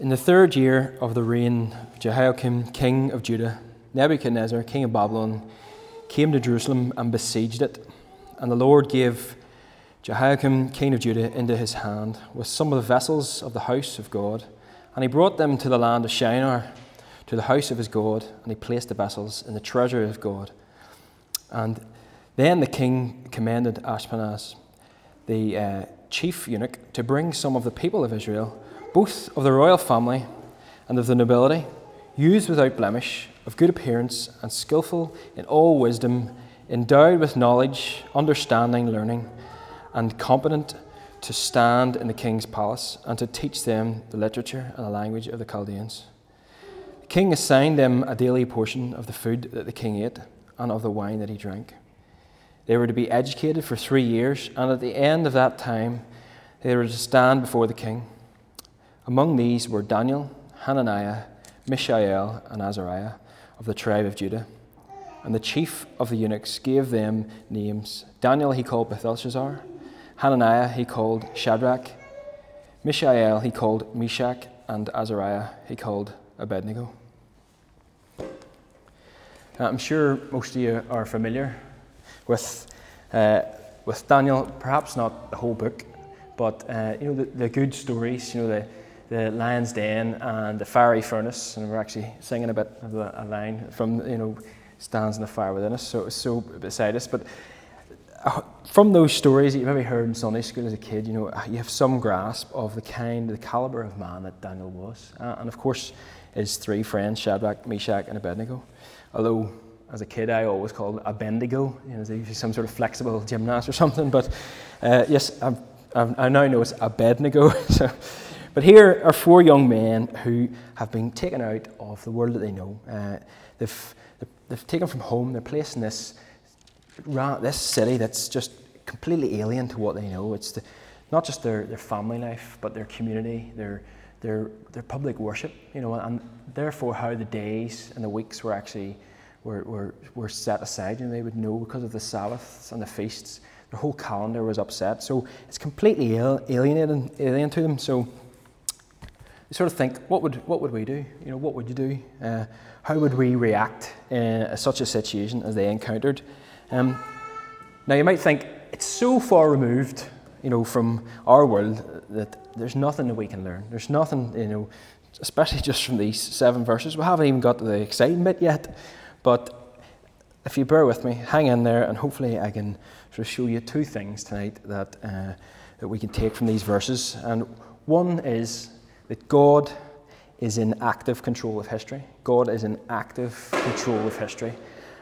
In the third year of the reign of Jehoiakim, king of Judah, Nebuchadnezzar, king of Babylon, came to Jerusalem and besieged it. And the Lord gave Jehoiakim, king of Judah, into his hand with some of the vessels of the house of God. And he brought them to the land of Shinar, to the house of his God, and he placed the vessels in the treasury of God. And then the king commanded Ashpenaz, the chief eunuch, to bring some of the people of Israel, both of the royal family and of the nobility, used without blemish, of good appearance, and skillful in all wisdom, endowed with knowledge, understanding, learning, and competent to stand in the king's palace, and to teach them the literature and the language of the Chaldeans. The king assigned them a daily portion of the food that the king ate, and of the wine that he drank. They were to be educated for 3 years, and at the end of that time, they were to stand before the king. Among these were Daniel, Hananiah, Mishael, and Azariah of the tribe of Judah. And the chief of the eunuchs gave them names. Daniel he called Belteshazzar, Hananiah he called Shadrach, Mishael he called Meshach, and Azariah he called Abednego. Now, I'm sure most of you are familiar with Daniel, perhaps not the whole book, but the good stories, the lion's den and the fiery furnace, and we're actually singing a bit of a line from stands in the fire within us, so it's so beside us. But from those stories that you maybe heard in Sunday school as a kid, you have some grasp of the caliber of man that Daniel was, and of course his three friends, Shadrach, Meshach, and Abednego. Although as a kid, I always called it Abednego, they're usually some sort of flexible gymnast or something. But yes, I now know it's Abednego. So. But here are four young men who have been taken out of the world that they know. They've taken from home. They're placed in this city that's just completely alien to what they know. It's not just their family life, but their community, their public worship, and therefore how the days and the weeks were actually were set aside. They would know because of the Sabbaths and the feasts. Their whole calendar was upset, so it's completely alien to them. So you sort of think, what would we do? What would you do? How would we react in such a situation as they encountered? Now you might think it's so far removed, from our world that there's nothing that we can learn. There's nothing, especially just from these 7 verses. We haven't even got to the exciting bit yet. But if you bear with me, hang in there, and hopefully I can sort of show you 2 things tonight that we can take from these verses. And one is that God is in active control of history. God is in active control of history.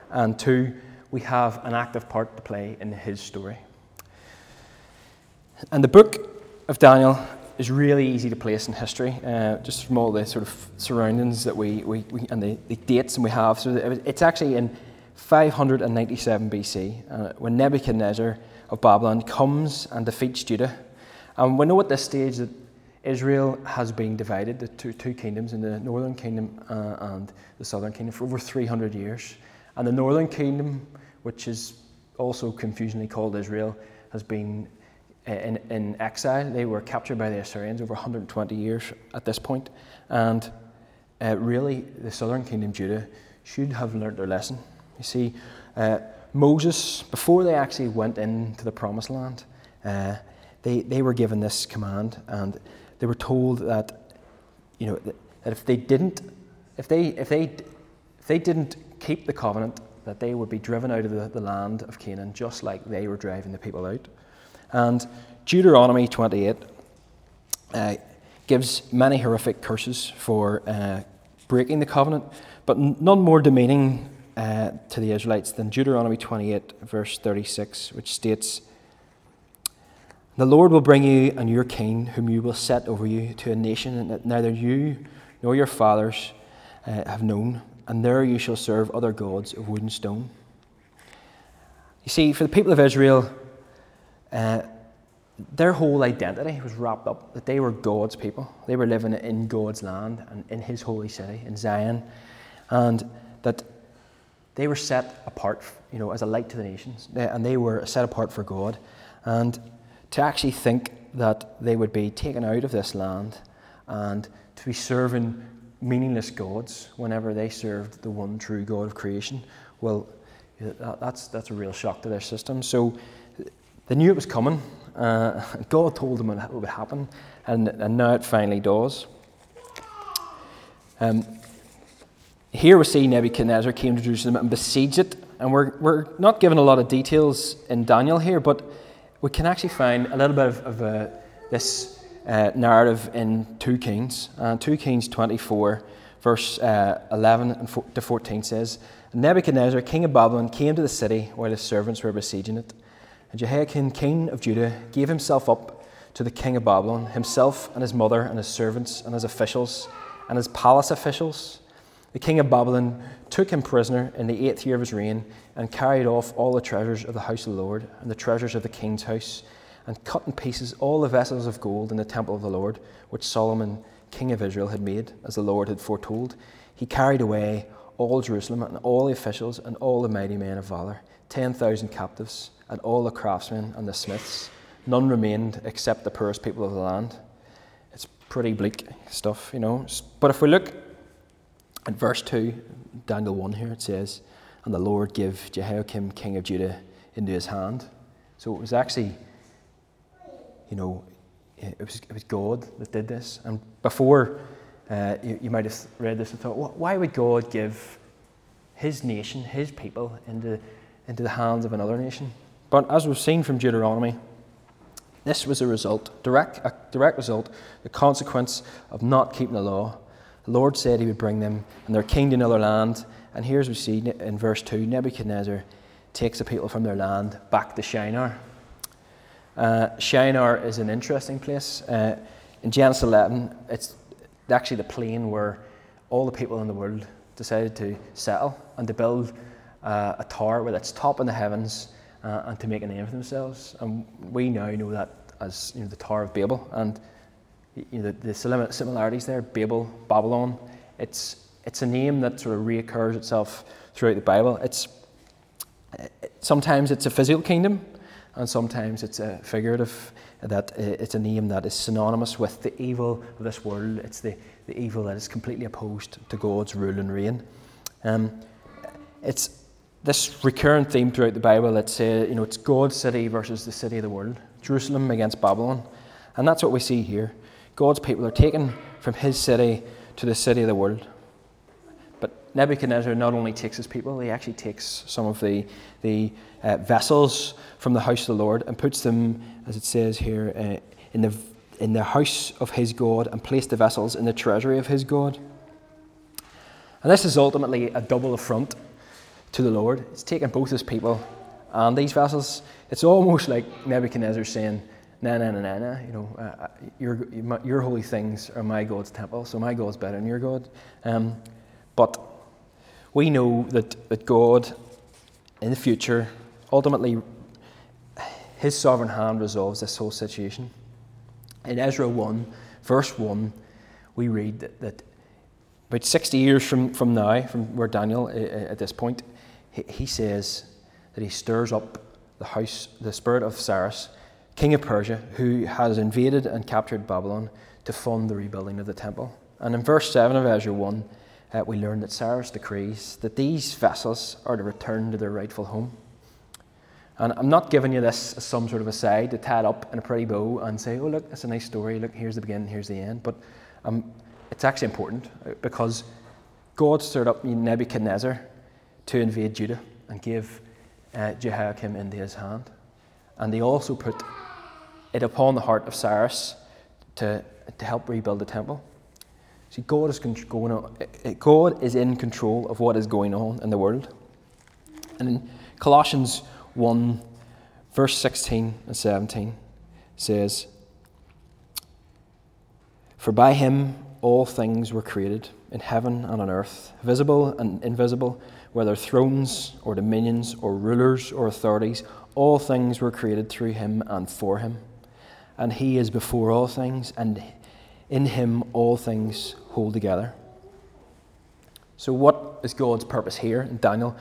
And 2, we have an active part to play in his story. And the book of Daniel is really easy to place in history, just from all the sort of surroundings that we and the dates and we have. So it's actually in 597 BC when Nebuchadnezzar of Babylon comes and defeats Judah. And we know at this stage that Israel has been divided, the two kingdoms, in the northern kingdom and the southern kingdom, for over 300 years. And the northern kingdom, which is also confusingly called Israel, has been in exile. They were captured by the Assyrians over 120 years at this point. And really, the southern kingdom, Judah, should have learnt their lesson. You see, Moses, before they actually went into the promised land, they were given this command, and they were told that, that if they didn't keep the covenant, that they would be driven out of the land of Canaan, just like they were driving the people out. And Deuteronomy 28 gives many horrific curses for breaking the covenant, but none more demeaning to the Israelites than Deuteronomy 28, verse 36, which states, "The Lord will bring you and your king, whom you will set over you, to a nation that neither you nor your fathers have known, and there you shall serve other gods of wood and stone." You see, for the people of Israel, their whole identity was wrapped up, that they were God's people. They were living in God's land and in his holy city, in Zion, and that they were set apart, as a light to the nations, and they were set apart for God. And to actually think that they would be taken out of this land and to be serving meaningless gods whenever they served the one true God of creation, well, that's a real shock to their system. So they knew it was coming. God told them it would happen, and now it finally does. Here we see Nebuchadnezzar came to Jerusalem and besieged it, and we're not given a lot of details in Daniel here, but we can actually find a little bit of this narrative in 2 Kings. 2 Kings 24, verse 11 to 14 says, Nebuchadnezzar, king of Babylon, came to the city while his servants were besieging it. And Jehoiakim, king of Judah, gave himself up to the king of Babylon, himself and his mother and his servants and his officials and his palace officials. The king of Babylon took him prisoner in the 8th year of his reign and carried off all the treasures of the house of the Lord and the treasures of the king's house, and cut in pieces all the vessels of gold in the temple of the Lord, which Solomon, king of Israel, had made, as the Lord had foretold. He carried away all Jerusalem and all the officials and all the mighty men of valor, 10,000 captives, and all the craftsmen and the smiths. None remained except the poorest people of the land. It's pretty bleak stuff, you know. But if we look at verse 2, Daniel 1 here, it says, and the Lord gave Jehoiakim, king of Judah, into his hand. So it was actually, you know, it was God that did this. And before, you might have read this and thought, well, why would God give his nation, his people, into the hands of another nation? But as we've seen from Deuteronomy, this was a result, a direct result, the consequence of not keeping the law. The Lord said he would bring them and their king to another land. And here, as we see in verse 2, Nebuchadnezzar takes the people from their land back to Shinar. Shinar is an interesting place. In Genesis 11, it's actually the plain where all the people in the world decided to settle and to build a tower with its top in the heavens and to make a name for themselves. And we now know that as, you know, the Tower of Babel. And, you know, the similarities there, Babel, Babylon, it's a name that sort of reoccurs itself throughout the Bible. Sometimes it's a physical kingdom, and sometimes it's a figurative, that it's a name that is synonymous with the evil of this world. It's the evil that is completely opposed to God's rule and reign. It's this recurrent theme throughout the Bible that says, you know, it's God's city versus the city of the world, Jerusalem against Babylon. And that's what we see here. God's people are taken from his city to the city of the world. But Nebuchadnezzar not only takes his people, he actually takes some of the vessels from the house of the Lord and puts them, as it says here, in the house of his God, and placed the vessels in the treasury of his God. And this is ultimately a double affront to the Lord. It's taken both his people and these vessels. It's almost like Nebuchadnezzar saying, nah, you know, your holy things are my God's temple, so my God's better than your God. But we know that God, in the future, ultimately, his sovereign hand resolves this whole situation. In Ezra 1, verse 1, we read that about 60 years from now, from where Daniel at this point, he says that he stirs up the spirit of Cyrus, king of Persia, who has invaded and captured Babylon, to fund the rebuilding of the temple. And in verse 7 of Ezra 1, we learn that Cyrus decrees that these vessels are to return to their rightful home. And I'm not giving you this as some sort of aside to tie it up in a pretty bow and say, oh, look, it's a nice story. Look, here's the beginning, here's the end. But it's actually important, because God stirred up Nebuchadnezzar to invade Judah and gave Jehoiakim into his hand. And they also put it upon the heart of Cyrus to help rebuild the temple. See, God is in control of what is going on in the world. And in Colossians 1, verse 16 and 17 says, for by him all things were created, in heaven and on earth, visible and invisible, whether thrones or dominions or rulers or authorities, all things were created through him and for him. And he is before all things, and in him all things hold together. So what is God's purpose here in Daniel?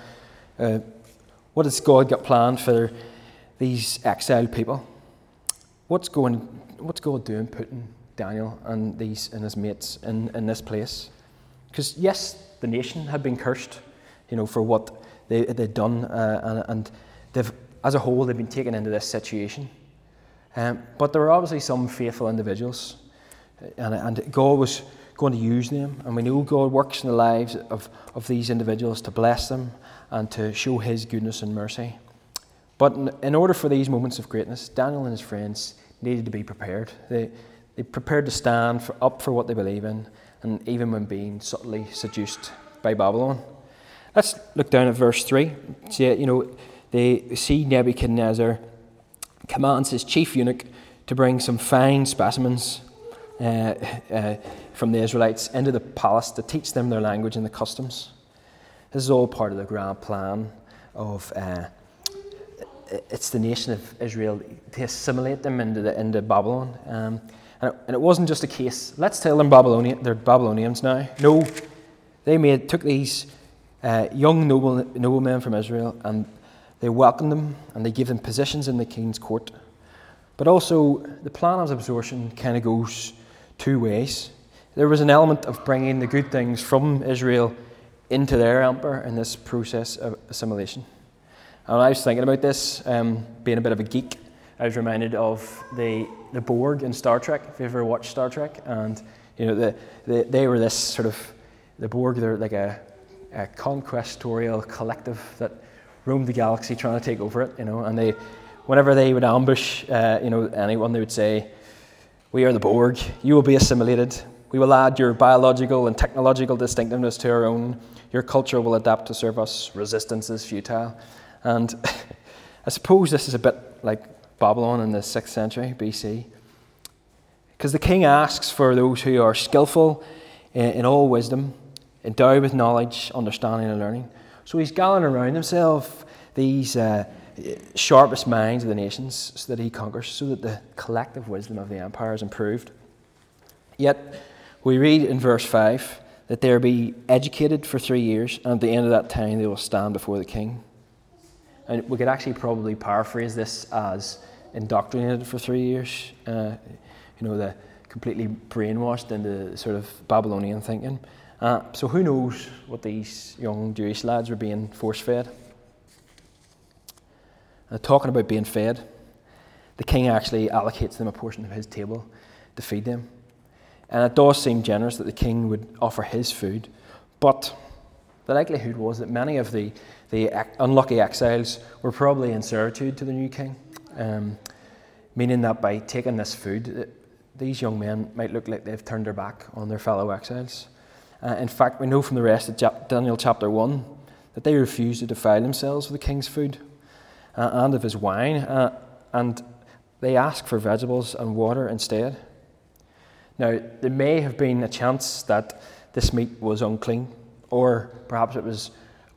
What has God got planned for these exiled people? What's God doing, putting Daniel and these and his mates in this place. Because yes, the nation had been cursed, for what they'd done, and they've, as a whole, they've been taken into this situation. But there were obviously some faithful individuals, and God was going to use them, and we know God works in the lives of these individuals to bless them and to show his goodness and mercy. But in order for these moments of greatness, Daniel and his friends needed to be prepared. They prepared to stand up for what they believe in, and even when being subtly seduced by Babylon. Let's look down at verse 3. They see Nebuchadnezzar commands his chief eunuch to bring some fine specimens from the Israelites into the palace to teach them their language and the customs. This is all part of the grand plan of... It's the nation of Israel to assimilate them into Babylon. And it wasn't just a case, let's tell them they're Babylonians now. No, they took these young noblemen from Israel, and they welcomed them and they gave them positions in the king's court. But also, the plan of absorption kind of goes two ways. There was an element of bringing the good things from Israel into their emperor in this process of assimilation. And I was thinking about this, being a bit of a geek, I was reminded of the Borg in Star Trek, if you ever watched Star Trek. And they were this sort of, the Borg, they're like a conquestorial collective that roamed the galaxy trying to take over it, and they, whenever they would ambush anyone, they would say, "We are the Borg, you will be assimilated, we will add your biological and technological distinctiveness to our own, your culture will adapt to serve us, resistance is futile." And I suppose this is a bit like Babylon in the 6th century BC. Because the king asks for those who are skillful in all wisdom, endowed with knowledge, understanding and learning. So he's gathering around himself these sharpest minds of the nations so that he conquers, so that the collective wisdom of the empire is improved. Yet we read in verse 5 that they'll be educated for 3 years, and at the end of that time they will stand before the king. And we could actually probably paraphrase this as indoctrinated for 3 years, the completely brainwashed into sort of Babylonian thinking. So who knows what these young Jewish lads were being force-fed. Talking about being fed, the king actually allocates them a portion of his table to feed them. And it does seem generous that the king would offer his food, but the likelihood was that many of the unlucky exiles were probably in servitude to the new king, meaning that by taking this food, these young men might look like they've turned their back on their fellow exiles. In fact, we know from the rest of Daniel chapter 1 that they refused to defile themselves with the king's food and of his wine, and they asked for vegetables and water instead. Now, there may have been a chance that this meat was unclean, or perhaps it was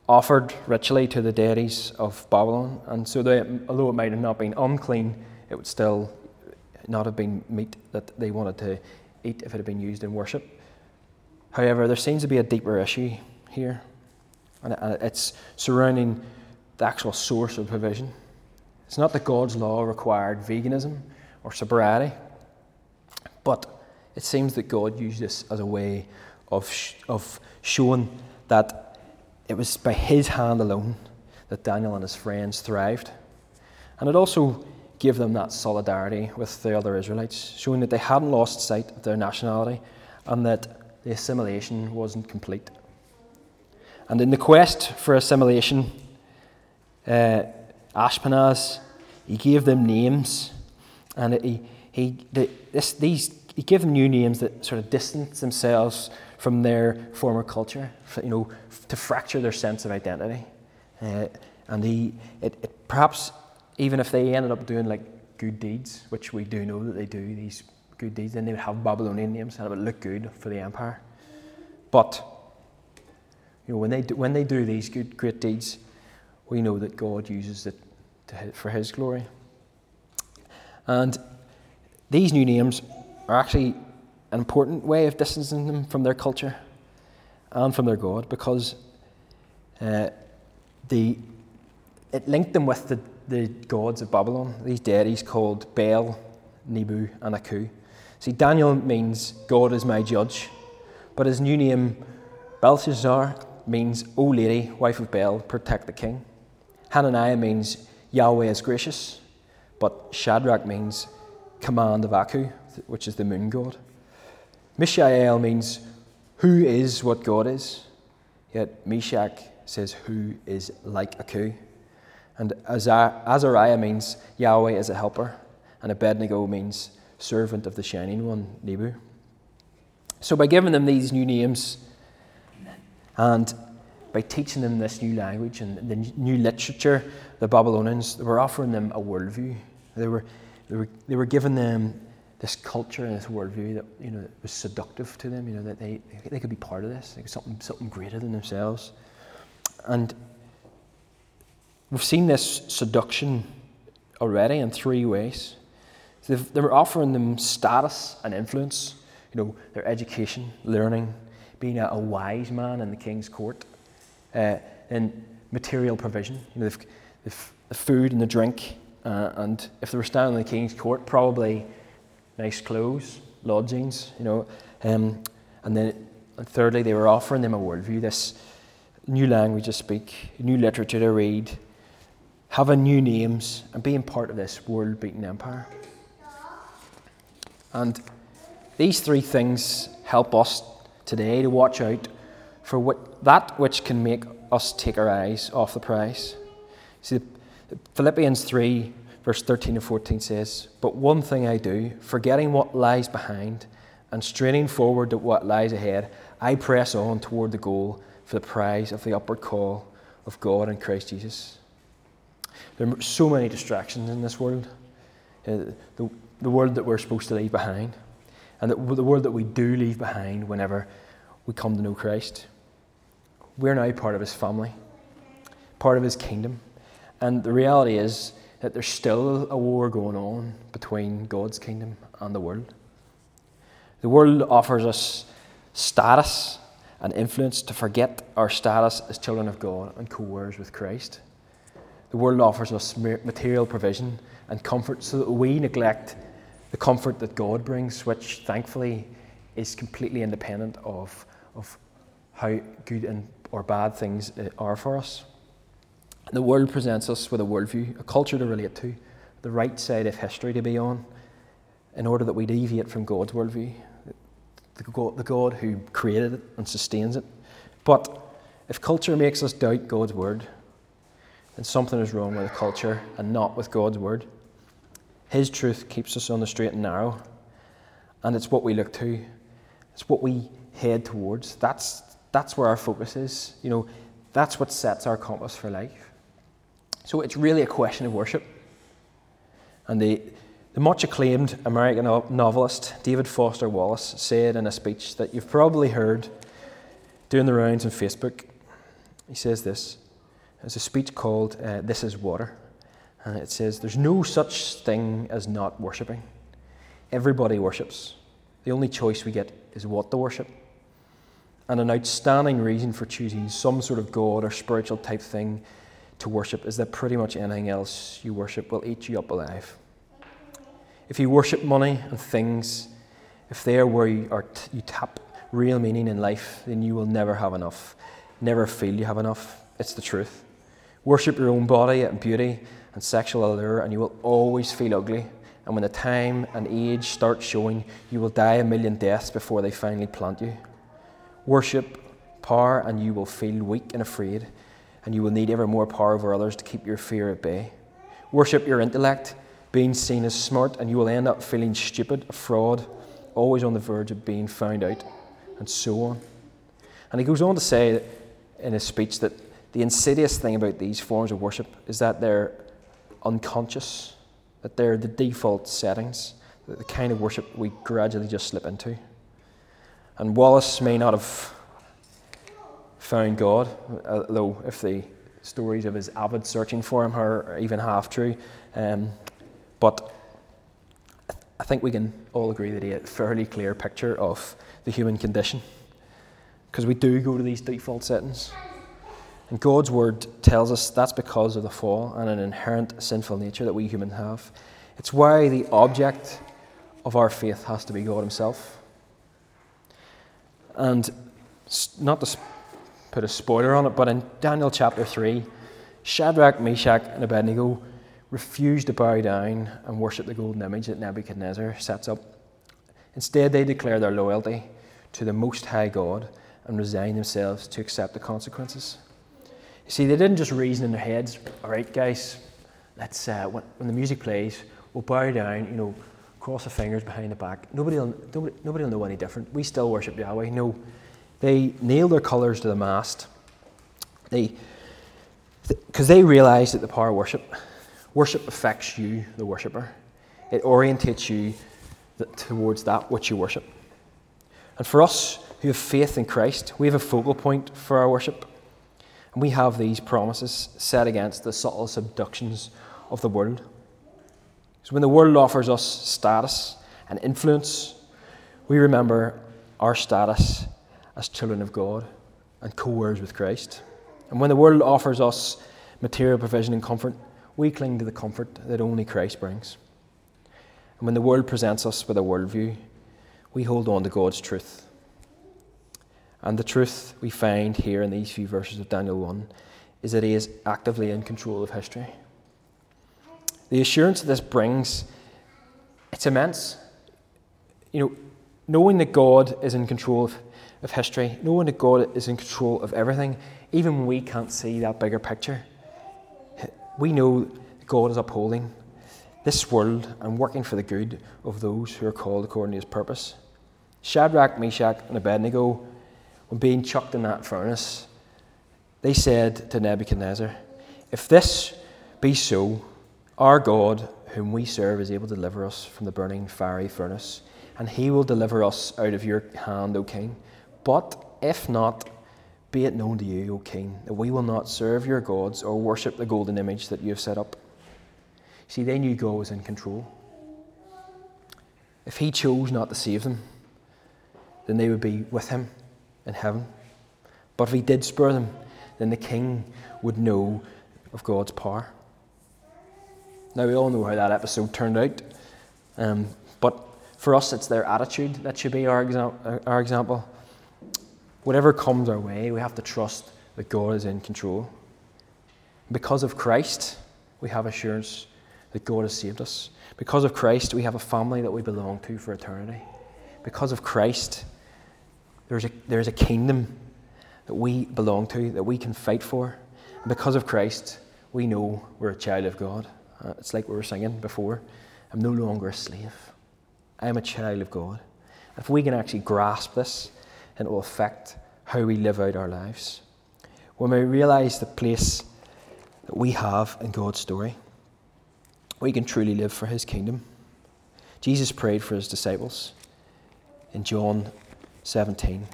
offered ritually to the deities of Babylon, and so they, although it might have not been unclean, it would still not have been meat that they wanted to eat if it had been used in worship. However, there seems to be a deeper issue here, and it's surrounding the actual source of provision. It's not that God's law required veganism or sobriety, but it seems that God used this as a way of showing that it was by his hand alone that Daniel and his friends thrived. And it also gave them that solidarity with the other Israelites, showing that they hadn't lost sight of their nationality and that the assimilation wasn't complete. And in the quest for assimilation, Ashpenaz, he gave them names, and he gave them new names that sort of distanced themselves from their former culture, to fracture their sense of identity. And perhaps even if they ended up doing like good deeds, which we do know that they do, these good deeds, then they would have Babylonian names and it would look good for the empire. But when they do these great deeds, we know that God uses it for his glory. And these new names are actually an important way of distancing them from their culture and from their God, because it linked them with the gods of Babylon, these deities called Baal, Nebu, and Aku, See, Daniel means God is my judge, but his new name, Belteshazzar, means O Lady, wife of Bel, protect the king. Hananiah means Yahweh is gracious, but Shadrach means command of Aku, which is the moon god. Mishael means who is what God is, yet Meshach says who is like Aku. And Azariah means Yahweh is a helper, and Abednego means servant of the Shining One, Nebu. So by giving them these new names and by teaching them this new language and the new literature, the Babylonians, they were offering them a worldview. They were giving them this culture and this worldview that, you know, was seductive to them. You know, that they could be part of this, like something greater than themselves. And we've seen this seduction already in three ways. So they were offering them status and influence. You know, their education, learning, being a wise man in the king's court, and material provision. You know, the food and the drink, and if they were standing in the king's court, probably nice clothes, lodgings. You know, and then thirdly, they were offering them a worldview, this new language to speak, new literature to read, having new names, and being part of this world-beating empire. And these three things help us today to watch out for that which can make us take our eyes off the prize. See, Philippians 3, verse 13 and 14 says, "But one thing I do, forgetting what lies behind and straining forward to what lies ahead, I press on toward the goal for the prize of the upward call of God in Christ Jesus." There are so many distractions in this world. The world that we're supposed to leave behind, and the world that we do leave behind whenever we come to know Christ. We're now part of his family, part of his kingdom, and the reality is that there's still a war going on between God's kingdom and the world. The world offers us status and influence to forget our status as children of God and co-heirs with Christ. The world offers us material provision and comfort so that we neglect the comfort that God brings, which thankfully is completely independent of how good and or bad things are for us. The world presents us with a worldview, a culture to relate to, the right side of history to be on, in order that we deviate from God's worldview, the God who created it and sustains it. But if culture makes us doubt God's word, then something is wrong with the culture and not with God's word. His truth keeps us on the straight and narrow, and it's what we look to. It's what we head towards. That's where our focus is. You know, that's what sets our compass for life. So it's really a question of worship. And the much acclaimed American novelist David Foster Wallace said in a speech that you've probably heard doing the rounds on Facebook. He says this. It's a speech called "This Is Water." And it says, "There's no such thing as not worshipping. Everybody worships. The only choice we get is what to worship. And an outstanding reason for choosing some sort of God or spiritual type thing to worship is that pretty much anything else you worship will eat you up alive. If you worship money and things, if they are where you tap real meaning in life, then you will never have enough, never feel you have enough. It's the truth. Worship your own body and beauty and sexual allure, and you will always feel ugly. And when the time and age start showing, you will die a million deaths before they finally plant you. Worship power, and you will feel weak and afraid, and you will need ever more power over others to keep your fear at bay. Worship your intellect, being seen as smart, and you will end up feeling stupid, a fraud, always on the verge of being found out, and so on." And he goes on to say in his speech that the insidious thing about these forms of worship is that they're unconscious, that they're the default settings, that the kind of worship we gradually just slip into. And Wallace may not have found God, although if the stories of his avid searching for him are even half true, but I think we can all agree that he had a fairly clear picture of the human condition, because we do go to these default settings. And God's word tells us that's because of the fall and an inherent sinful nature that we humans have. It's why the object of our faith has to be God himself. And not to put a spoiler on it, but in Daniel chapter 3, Shadrach, Meshach, and Abednego refused to bow down and worship the golden image that Nebuchadnezzar sets up. Instead, they declare their loyalty to the Most High God and resign themselves to accept the consequences. You see, they didn't just reason in their heads, all right, guys, let's when the music plays, we'll bow down, you know, cross our fingers behind the back. Nobody will know any different. We still worship Yahweh. No, they nailed their colours to the mast. Because they realised that the power of worship affects you, the worshipper. It orientates you towards that which you worship. And for us who have faith in Christ, we have a focal point for our worship. And we have these promises set against the subtle seductions of the world. So when the world offers us status and influence, we remember our status as children of God and co-heirs with Christ. And when the world offers us material provision and comfort, we cling to the comfort that only Christ brings. And when the world presents us with a worldview, we hold on to God's truth. And the truth we find here in these few verses of Daniel 1 is that he is actively in control of history. The assurance that this brings, it's immense. You know, knowing that God is in control of history, knowing that God is in control of everything, even when we can't see that bigger picture, we know God is upholding this world and working for the good of those who are called according to his purpose. Shadrach, Meshach, and Abednego, when being chucked in that furnace, they said to Nebuchadnezzar, "If this be so, our God, whom we serve, is able to deliver us from the burning fiery furnace, and he will deliver us out of your hand, O king. But if not, be it known to you, O king, that we will not serve your gods or worship the golden image that you have set up." See, they knew God was in control. If he chose not to save them, then they would be with him in heaven. But if he did spare them, then the king would know of God's power. Now, we all know how that episode turned out. But for us, it's their attitude that should be our example. Whatever comes our way, we have to trust that God is in control. Because of Christ, we have assurance that God has saved us. Because of Christ, we have a family that we belong to for eternity. Because of Christ, there is a kingdom that we belong to, that we can fight for. And because of Christ, we know we're a child of God. It's like we were singing before, I'm no longer a slave. I'm a child of God. If we can actually grasp this, and it will affect how we live out our lives. When we realise the place that we have in God's story, we can truly live for his kingdom. Jesus prayed for his disciples in John 17,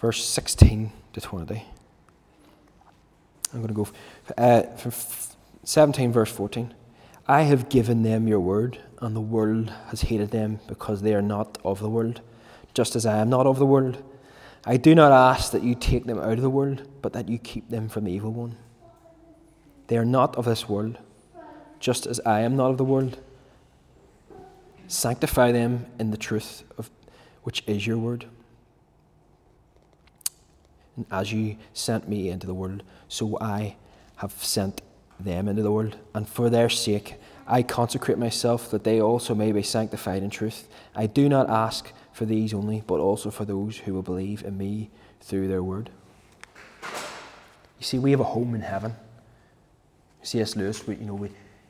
verse 16 to 20. I'm going to go from 17, verse 14. "I have given them your word, and the world has hated them, because they are not of the world, just as I am not of the world. I do not ask that you take them out of the world, but that you keep them from the evil one. They are not of this world, just as I am not of the world. Sanctify them in the truth, which is your word. And as you sent me into the world, so I have sent them into the world, and for their sake I consecrate myself, that they also may be sanctified in truth. I do not ask for these only, but also for those who will believe in me through their word." You see, we have a home in heaven. C.S. Lewis,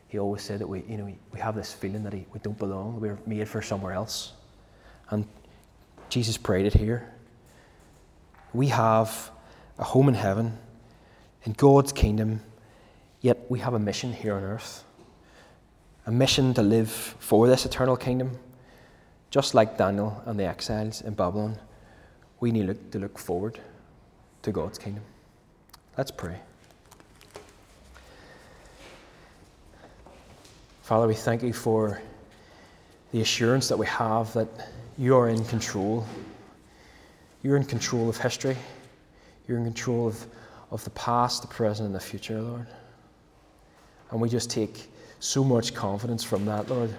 he always said that we have this feeling that we don't belong. We're made for somewhere else, and Jesus prayed it here. We have a home in heaven, in God's kingdom. Yet we have a mission here on earth, a mission to live for this eternal kingdom. Just like Daniel and the exiles in Babylon, we need to look forward to God's kingdom. Let's pray. Father, we thank you for the assurance that we have that you are in control. You're in control of history. You're in control of the past, the present, and the future, Lord. And we just take so much confidence from that, Lord.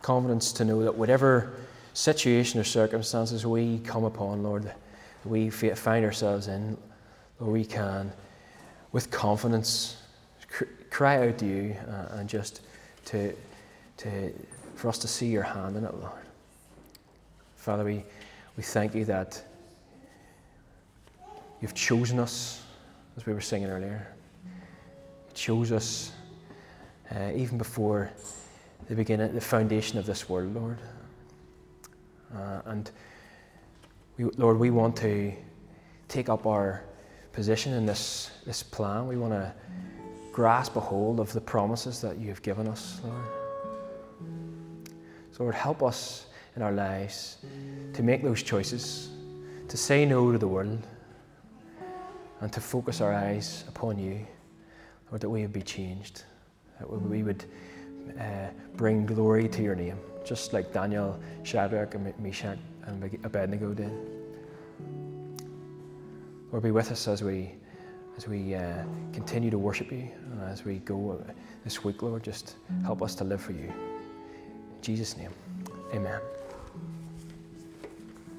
Confidence to know that whatever situation or circumstances we come upon, Lord, that we find ourselves in, Lord, we can, with confidence, cry out to you and just for us to see your hand in it, Lord. Father, we thank you that you've chosen us, as we were singing earlier. You chose us even before the beginning, the foundation of this world, Lord. And we, Lord, we want to take up our position in this plan. We want to grasp a hold of the promises that you have given us, Lord. So, Lord, help us in our lives to make those choices, to say no to the world, and to focus our eyes upon you, Lord, that we would be changed, that we would bring glory to your name, just like Daniel, Shadrach, and Meshach, and Abednego did. Lord, be with us as we continue to worship you, and as we go this week, Lord, just help us to live for you. In Jesus' name, amen.